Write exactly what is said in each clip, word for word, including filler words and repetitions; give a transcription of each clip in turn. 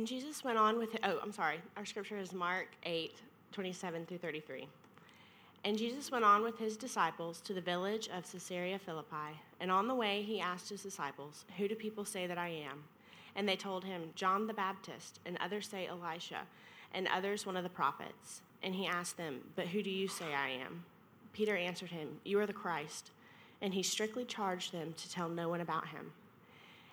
And Jesus went on with, oh, I'm sorry. Our scripture is Mark eight, twenty-seven through thirty-three. And Jesus went on with his disciples to the village of Caesarea Philippi. And on the way, he asked his disciples, "Who do people say that I am?" And they told him, "John the Baptist, and others say Elisha, and others one of the prophets." And he asked them, "But who do you say I am?" Peter answered him, "You are the Christ." And he strictly charged them to tell no one about him.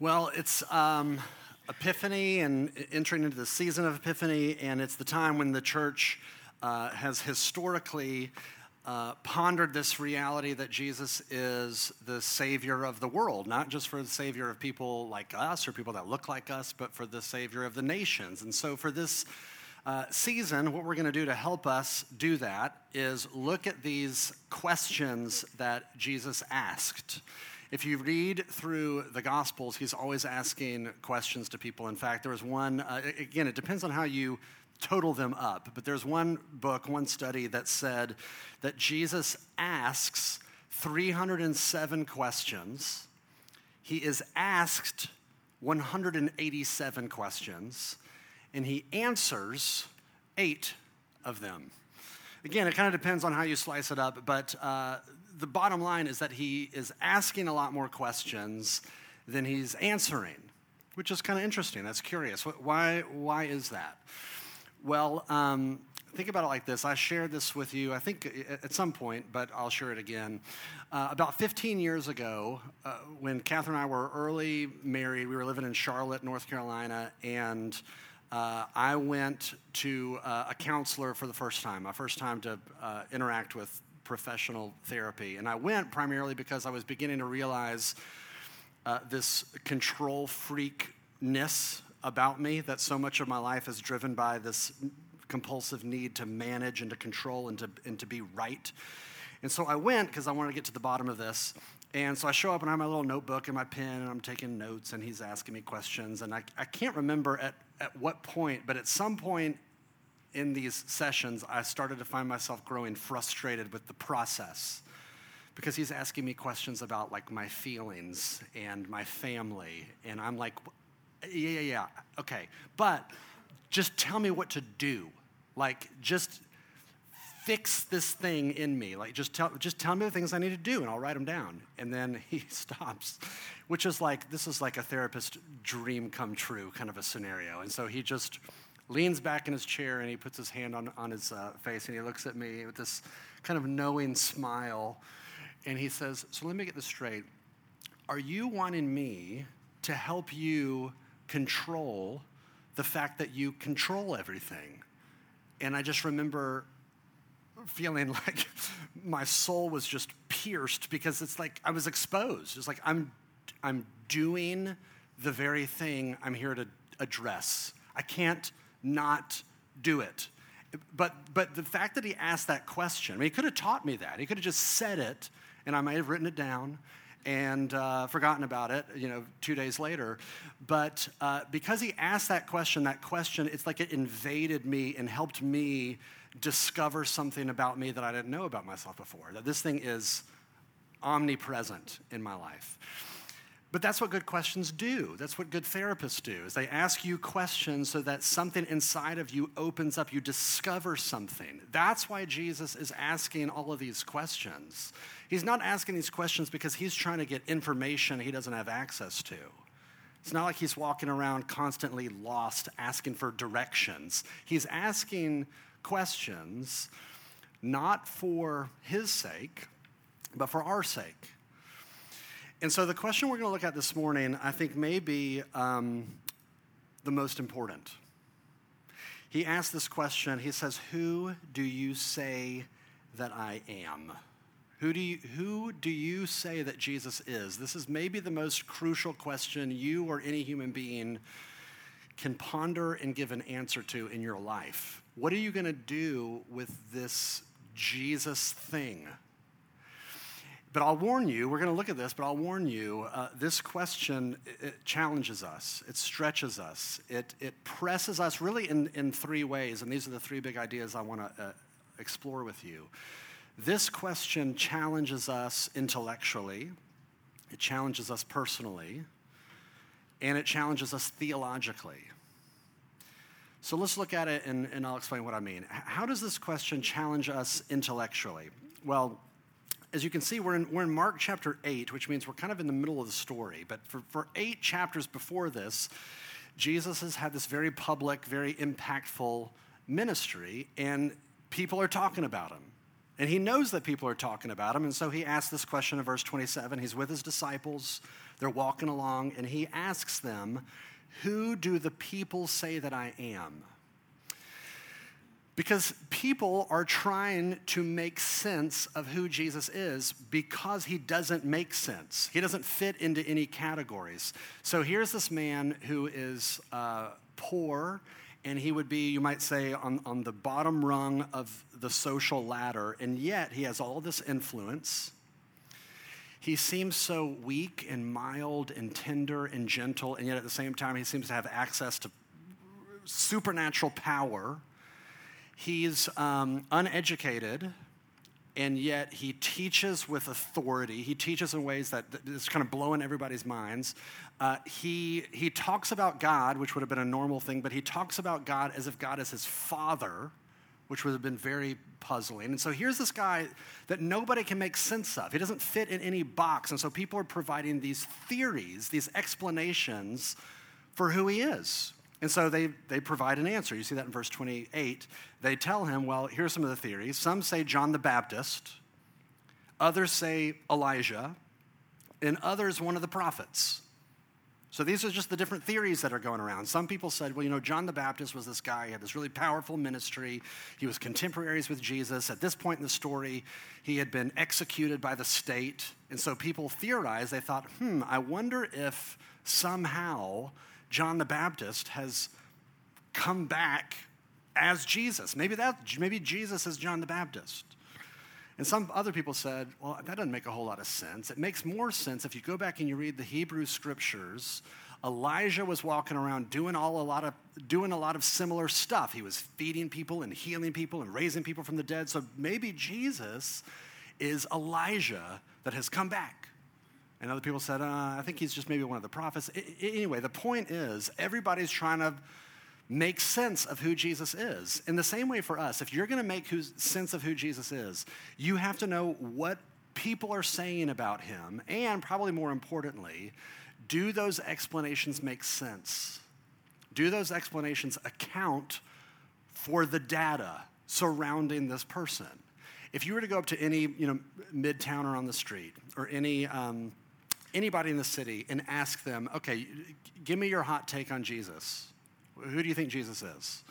Well, it's um, Epiphany and entering into the season of Epiphany, and it's the time when the church uh, has historically uh, pondered this reality that Jesus is the Savior of the world, not just for the Savior of people like us or people that look like us, but for the Savior of the nations. And so for this uh, season, what we're going to do to help us do that is look at these questions that Jesus asked. If you read through the Gospels, he's always asking questions to people. In fact, there was one, uh, again, it depends on how you total them up, but there's one book, one study that said that Jesus asks three hundred seven questions. He is asked one hundred eighty-seven questions, and he answers eight of them. Again, it kind of depends on how you slice it up, but uh, the bottom line is that he is asking a lot more questions than he's answering, which is kind of interesting. That's curious. Why, why is that? Well, um, think about it like this. I shared this with you, I think, at some point, but I'll share it again. Uh, about fifteen years ago, uh, when Catherine and I were early married, we were living in Charlotte, North Carolina, and Uh, I went to uh, a counselor for the first time, my first time to uh, interact with professional therapy. And I went primarily because I was beginning to realize uh, this control freakness about me, that so much of my life is driven by this compulsive need to manage and to control and to, and to be right. And so I went because I wanted to get to the bottom of this. And so I show up, and I have my little notebook and my pen, and I'm taking notes, and he's asking me questions. And I, I can't remember at, at what point, but at some point in these sessions, I started to find myself growing frustrated with the process because he's asking me questions about, like, my feelings and my family. And I'm like, yeah, yeah, yeah, okay. But just tell me what to do. Like, just fix this thing in me. Like, just tell just tell me the things I need to do, and I'll write them down. And then he stops, which is like, this is like a therapist dream come true kind of a scenario. And so he just leans back in his chair, and he puts his hand on, on his uh, face, and he looks at me with this kind of knowing smile. And he says, "So let me get this straight. Are you wanting me to help you control the fact that you control everything?" And I just remember feeling like my soul was just pierced, because it's like I was exposed. It's like I'm I'm doing the very thing I'm here to address. I can't not do it. But but the fact that he asked that question, I mean, he could have taught me that. He could have just said it, and I might have written it down and uh, forgotten about it, you know, two days later. But uh, because he asked that question, that question, it's like it invaded me and helped me discover something about me that I didn't know about myself before, that this thing is omnipresent in my life. But that's what good questions do. That's what good therapists do, is they ask you questions so that something inside of you opens up, you discover something. That's why Jesus is asking all of these questions. He's not asking these questions because he's trying to get information he doesn't have access to. It's not like he's walking around constantly lost, asking for directions. He's asking questions, not for his sake, but for our sake. And so the question we're going to look at this morning, I think, may be um, the most important. He asked this question. He says, "Who do you say that I am?" Who do you, who do you say that Jesus is? This is maybe the most crucial question you or any human being can ponder and give an answer to in your life. What are you going to do with this Jesus thing? But I'll warn you, we're going to look at this, but I'll warn you, uh, this question, it, it challenges us. It stretches us. It it presses us really in, in three ways, and these are the three big ideas I want to uh, explore with you. This question challenges us intellectually, it challenges us personally, and it challenges us theologically. So let's look at it, and, and I'll explain what I mean. How does this question challenge us intellectually? Well, as you can see, we're in, we're in Mark chapter eight, which means we're kind of in the middle of the story. But for, for eight chapters before this, Jesus has had this very public, very impactful ministry, and people are talking about him. And he knows that people are talking about him, and so he asks this question in verse twenty-seven. He's with his disciples. They're walking along, and he asks them, "Who do the people say that I am?" Because people are trying to make sense of who Jesus is because he doesn't make sense. He doesn't fit into any categories. So here's this man who is uh, poor, and he would be, you might say, on, on the bottom rung of the social ladder, and yet he has all this influence. He seems so weak and mild and tender and gentle, and yet at the same time he seems to have access to supernatural power. He's um, uneducated, and yet he teaches with authority. He teaches in ways that is kind of blowing everybody's minds. Uh, he he talks about God, which would have been a normal thing, but he talks about God as if God is his father, which would have been very puzzling. And so here's this guy that nobody can make sense of. He doesn't fit in any box, and so people are providing these theories, these explanations for who he is. And so they, they provide an answer. You see that in verse twenty-eight. They tell him, well, here's some of the theories. Some say John the Baptist. Others say Elijah. And others, one of the prophets. So these are just the different theories that are going around. Some people said, well, you know, John the Baptist was this guy. He had this really powerful ministry. He was contemporaries with Jesus. At this point in the story, he had been executed by the state. And so people theorized. They thought, hmm, I wonder if somehow John the Baptist has come back as Jesus. Maybe that, maybe Jesus is John the Baptist. And some other people said, well, that doesn't make a whole lot of sense. It makes more sense if you go back and you read the Hebrew scriptures. Elijah was walking around doing all a lot of doing a lot of similar stuff. He was feeding people and healing people and raising people from the dead. So maybe Jesus is Elijah that has come back. And other people said, uh, I think he's just maybe one of the prophets. I, I, anyway, the point is, everybody's trying to make sense of who Jesus is. In the same way for us, if you're going to make who's, sense of who Jesus is, you have to know what people are saying about him. And probably more importantly, do those explanations make sense? Do those explanations account for the data surrounding this person? If you were to go up to any, you know, midtowner on the street or any... Um, anybody in the city and ask them, okay, give me your hot take on Jesus. Who do you think Jesus is?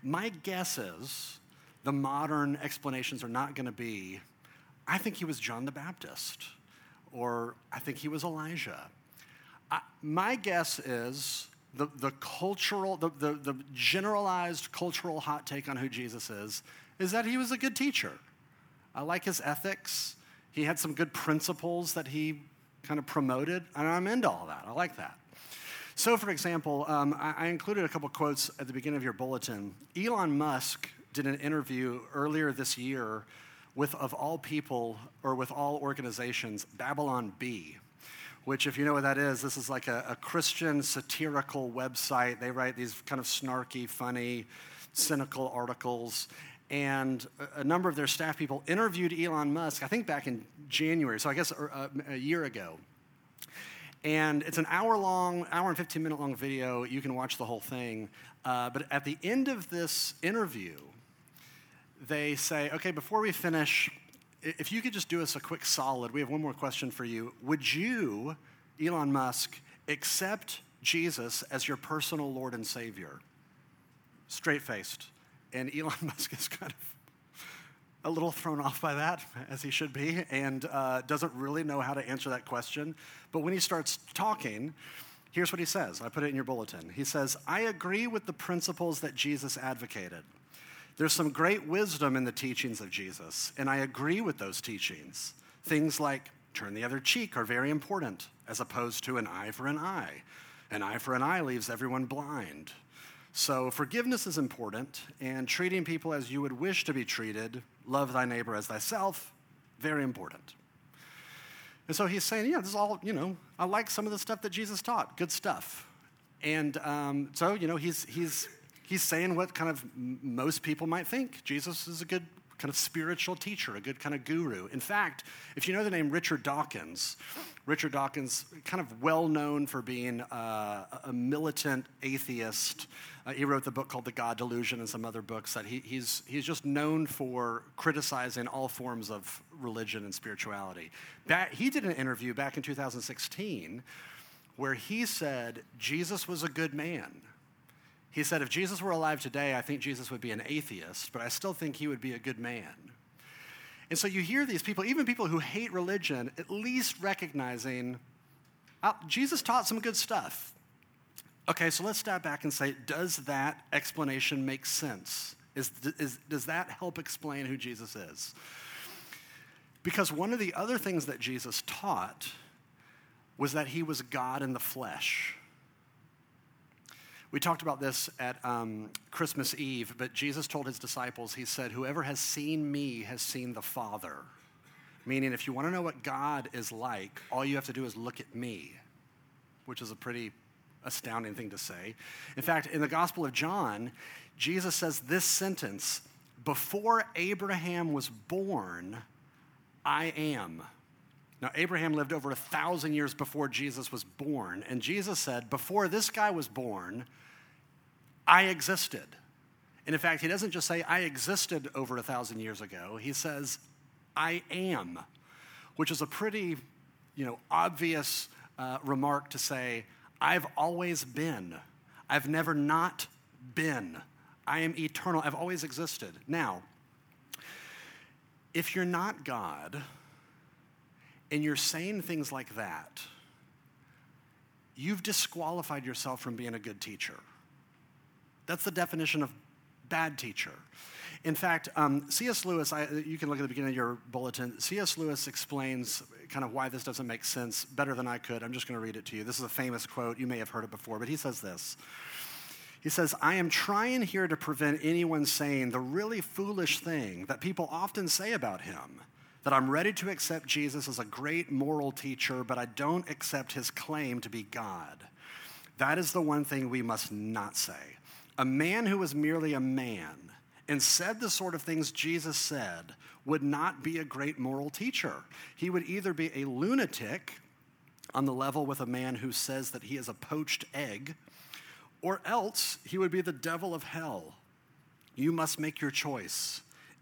My guess is the modern explanations are not going to be, I think he was John the Baptist, or I think he was Elijah. I, my guess is the, the cultural, the, the, the generalized cultural hot take on who Jesus is, is that he was a good teacher. I like his ethics. He had some good principles that he kind of promoted, and I'm into all that. I like that. So, for example, um, I, I included a couple quotes at the beginning of your bulletin. Elon Musk did an interview earlier this year with, of all people, or with all organizations, Babylon Bee, which, if you know what that is, this is like a, a Christian satirical website. They write these kind of snarky, funny, cynical articles. And a number of their staff people interviewed Elon Musk, I think back in January, so I guess a, a year ago. And it's an hour-long, hour and fifteen-minute long video. You can watch the whole thing. Uh, but at the end of this interview, they say, okay, before we finish, if you could just do us a quick solid, we have one more question for you. Would you, Elon Musk, accept Jesus as your personal Lord and Savior? Straight-faced. And Elon Musk is kind of a little thrown off by that, as he should be, and uh, doesn't really know how to answer that question. But when he starts talking, Here's what he says. I put it in your bulletin. He says, I agree with the principles that Jesus advocated. There's some great wisdom in the teachings of Jesus, and I agree with those teachings. Things like turn the other cheek are very important, as opposed to an eye for an eye. An eye for an eye leaves everyone blind. So forgiveness is important, and treating people as you would wish to be treated, love thy neighbor as thyself, very important. And so he's saying, yeah, this is all, you know, I like some of the stuff that Jesus taught, good stuff. And um, so, you know, he's he's he's saying what kind of most people might think. Jesus is a good kind of spiritual teacher, a good kind of guru. In fact, if you know the name Richard Dawkins, Richard Dawkins, kind of well-known for being uh, a militant atheist. Uh, he wrote the book called The God Delusion and some other books that he, he's, he's just known for criticizing all forms of religion and spirituality. Back, he did an interview back in two thousand sixteen where he said Jesus was a good man. He said, if Jesus were alive today, I think Jesus would be an atheist, but I still think he would be a good man. And so you hear these people, even people who hate religion, at least recognizing, oh, Jesus taught some good stuff. Okay, so let's step back and say, does that explanation make sense? Is, is, does that help explain who Jesus is? Because one of the other things that Jesus taught was that he was God in the flesh. We talked about this at um, Christmas Eve, but Jesus told his disciples, he said, whoever has seen me has seen the Father. Meaning, if you want to know what God is like, all you have to do is look at me, which is a pretty astounding thing to say. In fact, in the Gospel of John, Jesus says this sentence, before Abraham was born, I am. Now, Abraham lived over a thousand years before Jesus was born, and Jesus said, before this guy was born, I existed. And in fact, he doesn't just say, I existed over a thousand years ago. He says, I am, which is a pretty, you know, obvious uh, remark to say, I've always been. I've never not been. I am eternal. I've always existed. Now, if you're not God, and you're saying things like that, you've disqualified yourself from being a good teacher. That's the definition of bad teacher. In fact, um, C S. Lewis, I, you can look at the beginning of your bulletin, C S. Lewis explains kind of why this doesn't make sense better than I could. I'm just going to read it to you. This is a famous quote. You may have heard it before, but he says this. He says, I am trying here to prevent anyone saying the really foolish thing that people often say about him, that I'm ready to accept Jesus as a great moral teacher, but I don't accept his claim to be God. That is the one thing we must not say. A man who was merely a man and said the sort of things Jesus said would not be a great moral teacher. He would either be a lunatic on the level with a man who says that he is a poached egg, or else he would be the devil of hell. You must make your choice.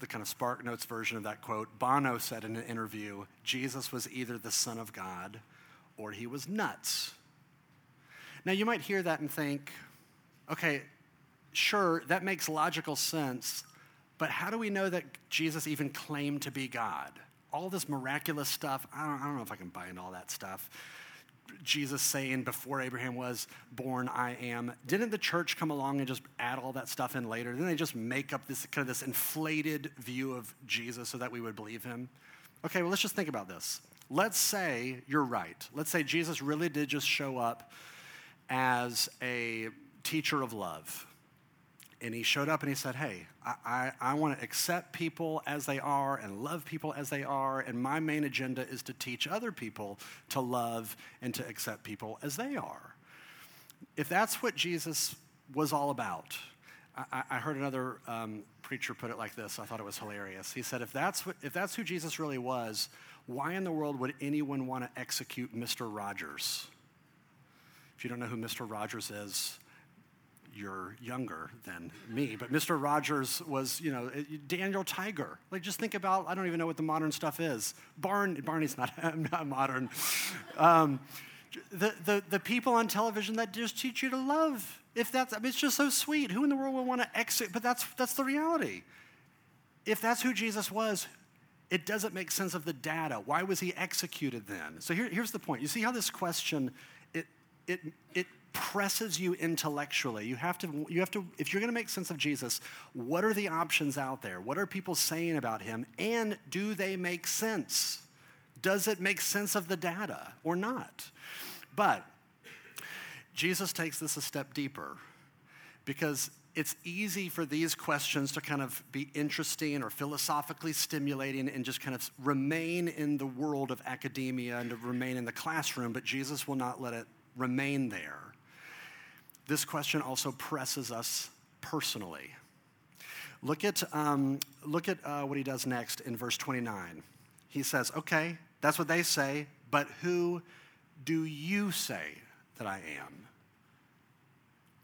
the kind of Spark Notes version of that quote, Bono said in an interview, Jesus was either the Son of God or he was nuts. Now, you might hear that and think, okay, sure, that makes logical sense, but how do we know that Jesus even claimed to be God? All this miraculous stuff, I don't, I don't know if I can buy into all that stuff. Jesus saying before Abraham was born, I am. Didn't the church come along and just add all that stuff in later? Didn't they just make up this kind of this inflated view of Jesus so that we would believe him? Okay, well, let's just think about this. Let's say you're right. Let's say Jesus really did just show up as a teacher of love. And he showed up and he said, hey, I, I, I want to accept people as they are and love people as they are. And my main agenda is to teach other people to love and to accept people as they are. If that's what Jesus was all about, I, I heard another um, preacher put it like this. I thought it was hilarious. He said, if that's what, if that's who Jesus really was, why in the world would anyone want to execute Mister Rogers? If you don't know who Mister Rogers is, you're younger than me, but Mister Rogers was, you know, Daniel Tiger. Like, just think about, I don't even know what the modern stuff is. Barn, Barney's not, not modern. Um, the, the the people on television that just teach you to love. If that's, I mean, it's just so sweet. Who in the world would want to exit? But that's that's the reality. If that's who Jesus was, it doesn't make sense of the data. Why was he executed then? So here, here's the point. You see how this question, it it it presses you intellectually. You have to, you have to, if you're going to make sense of Jesus, what are the options out there? What are people saying about him? And do they make sense? Does it make sense of the data or not? But Jesus takes this a step deeper, because it's easy for these questions to kind of be interesting or philosophically stimulating and just kind of remain in the world of academia and to remain in the classroom, but Jesus will not let it remain there. This question also presses us personally. Look at, um, look at uh, what he does next in verse twenty-nine. He says, okay, that's what they say, but who do you say that I am?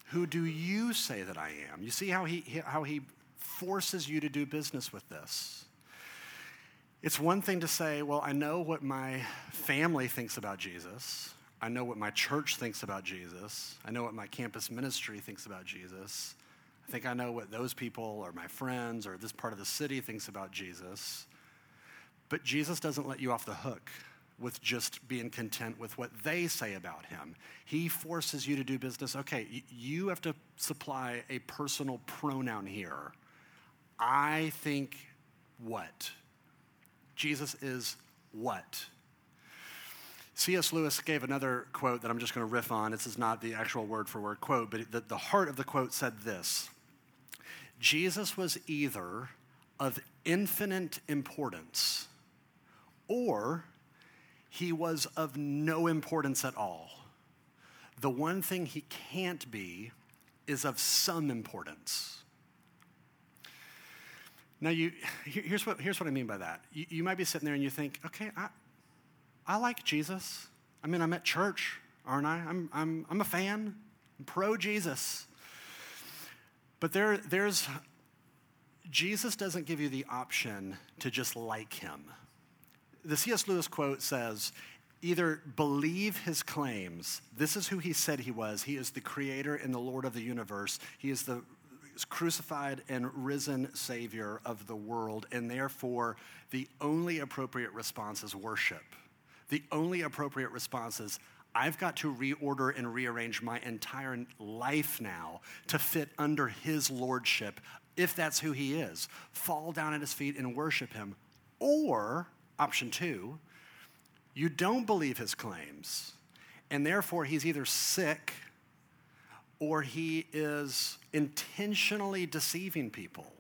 Who do you say that I am? You see how he, how he forces you to do business with this. It's one thing to say, well, I know what my family thinks about Jesus. I know what my church thinks about Jesus. I know what my campus ministry thinks about Jesus. I think I know what those people or my friends or this part of the city thinks about Jesus. But Jesus doesn't let you off the hook with just being content with what they say about him. He forces you to do business. Okay, you have to supply a personal pronoun here. I think what? Jesus is what? C S Lewis gave another quote that I'm just gonna riff on. This is not the actual word for word quote, but the, the heart of the quote said this: Jesus was either of infinite importance, or he was of no importance at all. The one thing he can't be is of some importance. Now, you, here's what here's what I mean by that. You, you might be sitting there and you think, okay, I, I like Jesus. I mean, I'm at church, aren't I? I'm I'm I'm a fan. I'm pro Jesus. But there there's Jesus doesn't give you the option to just like him. The C S Lewis quote says, either believe his claims. This is who he said he was. He is the creator and the Lord of the universe. He is the crucified and risen Savior of the world. And therefore, the only appropriate response is worship. The only appropriate response is, I've got to reorder and rearrange my entire life now to fit under his lordship, if that's who he is. Fall down at his feet and worship him. Or option two, you don't believe his claims, and therefore he's either sick or he is intentionally deceiving people.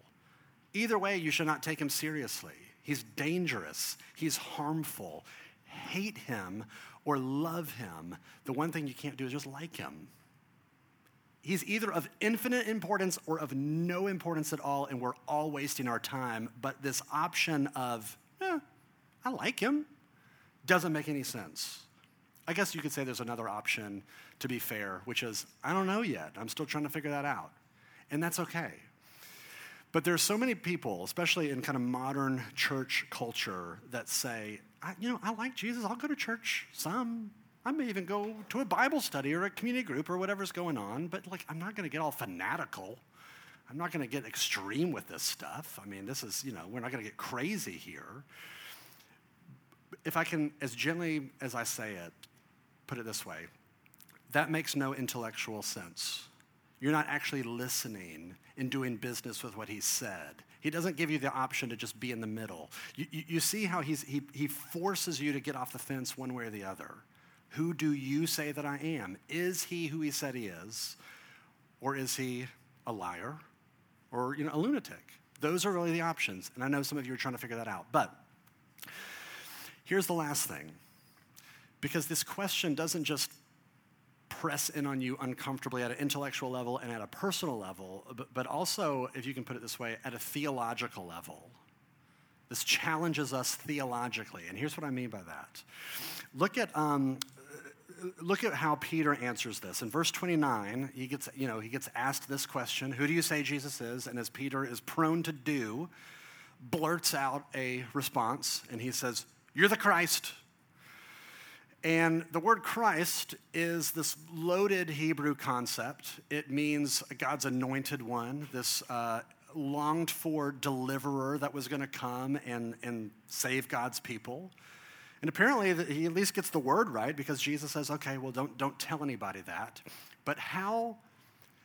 Either way, you should not take him seriously. He's dangerous. He's harmful. Hate him or love him. The one thing you can't do is just like him. He's either of infinite importance or of no importance at all, and we're all wasting our time. But this option of, eh, I like him, doesn't make any sense. I guess you could say there's another option, to be fair, which is, I don't know yet. I'm still trying to figure that out. And that's okay. But there's so many people, especially in kind of modern church culture, that say, I, you know, I like Jesus. I'll go to church some. I may even go to a Bible study or a community group or whatever's going on. But, like, I'm not going to get all fanatical. I'm not going to get extreme with this stuff. I mean, this is, you know, we're not going to get crazy here. If I can, as gently as I say it, put it this way, that makes no intellectual sense. You're not actually listening and doing business with what he said. He doesn't give you the option to just be in the middle. You, you, you see how he's, he, he forces you to get off the fence one way or the other. Who do you say that I am? Is he who he said he is? Or is he a liar? Or, you know, a lunatic? Those are really the options. And I know some of you are trying to figure that out. But here's the last thing, because this question doesn't just press in on you uncomfortably at an intellectual level and at a personal level, but, but also, if you can put it this way, at a theological level. This challenges us theologically, and here's what I mean by that. Look at um, look at how Peter answers this. In verse twenty-nine, he gets, you know, he gets asked this question, who do you say Jesus is? And as Peter is prone to do, blurts out a response, and he says, you're the Christ. And the word Christ is this loaded Hebrew concept. It means God's anointed one, this uh, longed-for deliverer that was going to come and, and save God's people. And apparently he at least gets the word right, because Jesus says, okay, well, don't don't tell anybody that. But how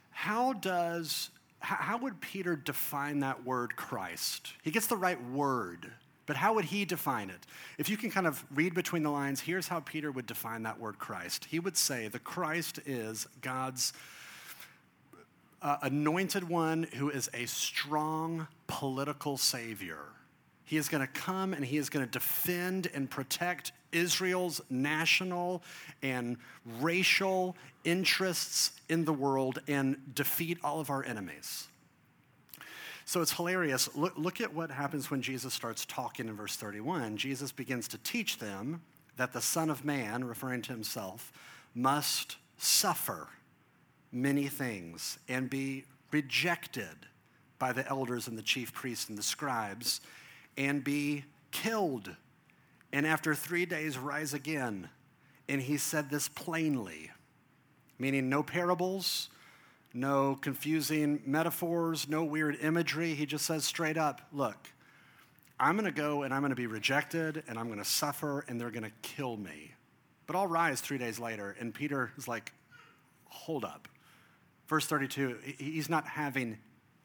how does how would Peter define that word Christ? He gets the right word, but how would he define it? If you can kind of read between the lines, here's how Peter would define that word Christ. He would say the Christ is God's uh, anointed one who is a strong political savior. He is going to come and he is going to defend and protect Israel's national and racial interests in the world and defeat all of our enemies. So it's hilarious. Look, look at what happens when Jesus starts talking in verse thirty-one. Jesus begins to teach them that the Son of Man, referring to himself, must suffer many things and be rejected by the elders and the chief priests and the scribes, and be killed, and after three days rise again. And he said this plainly, meaning no parables, no confusing metaphors, no weird imagery. He just says straight up, look, I'm going to go and I'm going to be rejected and I'm going to suffer and they're going to kill me. But I'll rise three days later. And Peter is like, hold up. Verse thirty-two, he's not having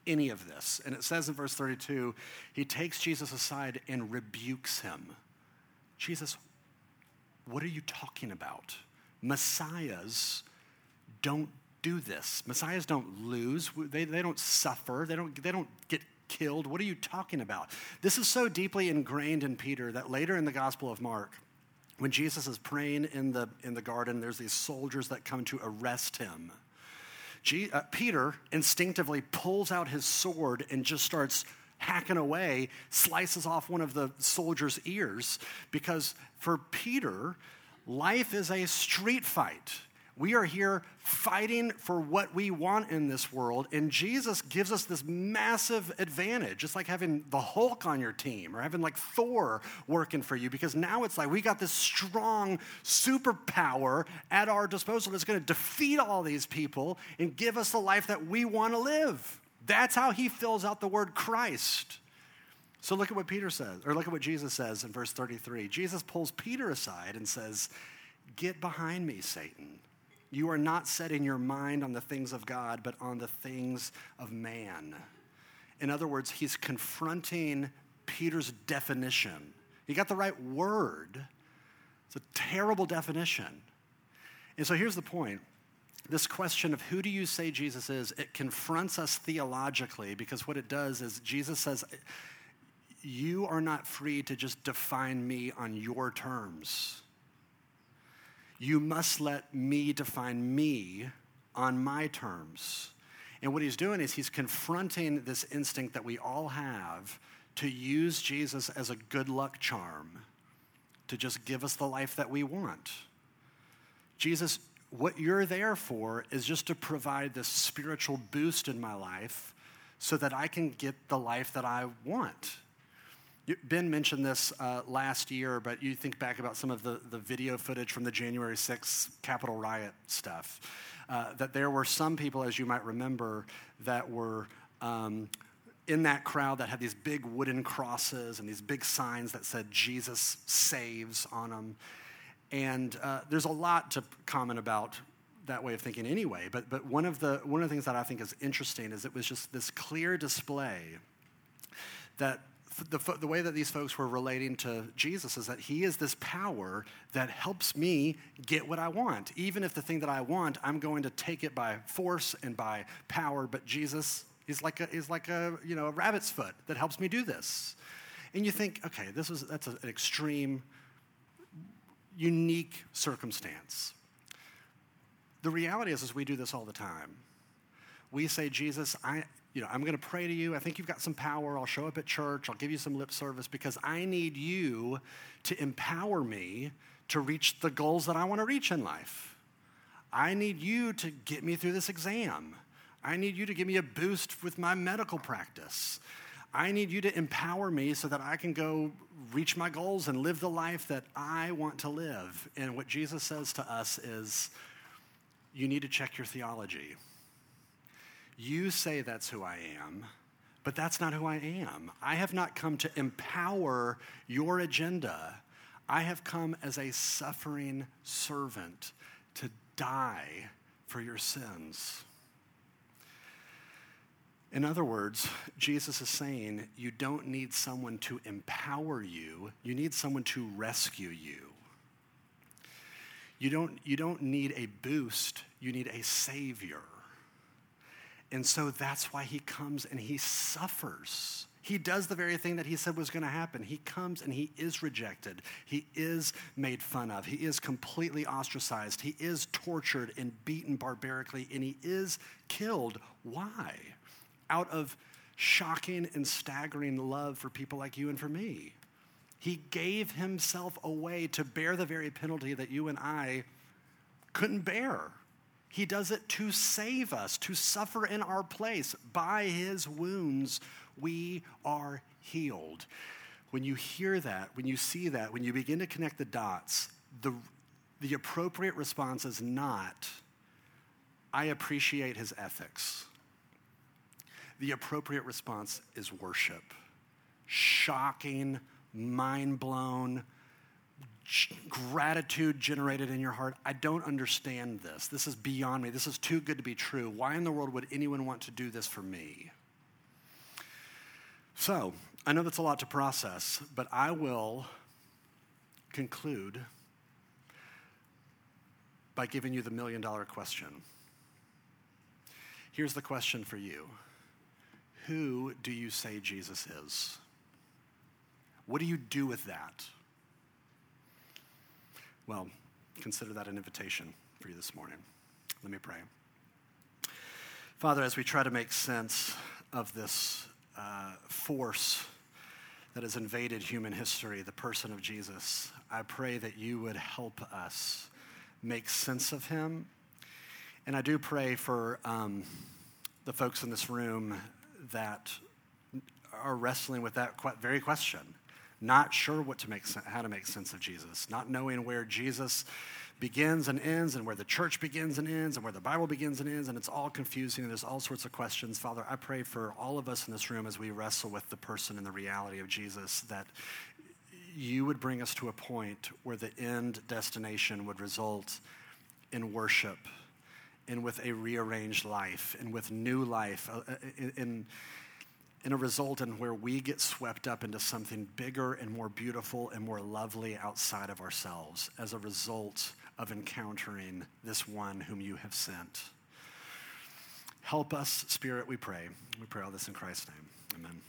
any of this. And it says in verse thirty-two, he takes Jesus aside and rebukes him. Jesus, what are you talking about? Messiahs don't do this. Messiahs don't lose. They, they don't suffer. They don't, they don't get killed. What are you talking about? This is so deeply ingrained in Peter that later in the Gospel of Mark, when Jesus is praying in the, in the garden, there's these soldiers that come to arrest him. G, uh, Peter instinctively pulls out his sword and just starts hacking away, slices off one of the soldiers' ears, because for Peter, life is a street fight. We are here fighting for what we want in this world, and Jesus gives us this massive advantage. It's like having the Hulk on your team or having like Thor working for you, because now it's like we got this strong superpower at our disposal that's going to defeat all these people and give us the life that we want to live. That's how he fills out the word Christ. So look at what Peter says, or look at what Jesus says in verse thirty-three. Jesus pulls Peter aside and says, "Get behind me, Satan. You are not setting your mind on the things of God, but on the things of man." In other words, he's confronting Peter's definition. He got the right word. It's a terrible definition. And so here's the point. This question of who do you say Jesus is, it confronts us theologically, because what it does is Jesus says, you are not free to just define me on your terms. You must let me define me on my terms. And what he's doing is he's confronting this instinct that we all have to use Jesus as a good luck charm to just give us the life that we want. Jesus, what you're there for is just to provide this spiritual boost in my life so that I can get the life that I want. Ben mentioned this uh, last year, but you think back about some of the, the video footage from the January sixth Capitol riot stuff, uh, that there were some people, as you might remember, that were um, in that crowd that had these big wooden crosses and these big signs that said Jesus saves on them. And uh, there's a lot to comment about that way of thinking anyway, but but one of the one of the things that I think is interesting is it was just this clear display that The, the way that these folks were relating to Jesus is that he is this power that helps me get what I want. Even if the thing that I want, I'm going to take it by force and by power, but Jesus is like a, is like a, you know, a rabbit's foot that helps me do this. And you think, okay, this is that's an extreme, unique circumstance. The reality is, is we do this all the time. We say, Jesus, I... you know, I'm going to pray to you. I think you've got some power. I'll show up at church. I'll give you some lip service because I need you to empower me to reach the goals that I want to reach in life. I need you to get me through this exam. I need you to give me a boost with my medical practice. I need you to empower me so that I can go reach my goals and live the life that I want to live. And what Jesus says to us is, you need to check your theology. You say that's who I am, but that's not who I am. I have not come to empower your agenda. I have come as a suffering servant to die for your sins. In other words, Jesus is saying you don't need someone to empower you. You need someone to rescue you. You don't, you don't need a boost. You need a savior. And so that's why he comes and he suffers. He does the very thing that he said was going to happen. He comes and he is rejected. He is made fun of. He is completely ostracized. He is tortured and beaten barbarically, and he is killed. Why? Out of shocking and staggering love for people like you and for me. He gave himself away to bear the very penalty that you and I couldn't bear. He does it to save us, to suffer in our place. By his wounds, we are healed. When you hear that, when you see that, when you begin to connect the dots, the, the appropriate response is not, I appreciate his ethics. The appropriate response is worship. Shocking, mind-blown, g- gratitude generated in your heart. I don't understand this. This is beyond me. This is too good to be true. Why in the world would anyone want to do this for me? So, I know that's a lot to process, but I will conclude by giving you the million-dollar question. Here's the question for you. Who do you say Jesus is? What do you do with that? Well, consider that an invitation for you this morning. Let me pray. Father, as we try to make sense of this uh, force that has invaded human history, the person of Jesus, I pray that you would help us make sense of him. And I do pray for um, the folks in this room that are wrestling with that very question, not sure what to make sen- how to make sense of Jesus, not knowing where Jesus begins and ends and where the church begins and ends and where the Bible begins and ends, and it's all confusing and there's all sorts of questions. Father, I pray for all of us in this room as we wrestle with the person and the reality of Jesus that you would bring us to a point where the end destination would result in worship, and with a rearranged life, and with new life, uh, in, in a result in where we get swept up into something bigger and more beautiful and more lovely outside of ourselves as a result of encountering this one whom you have sent. Help us, Spirit, we pray. We pray all this in Christ's name. Amen.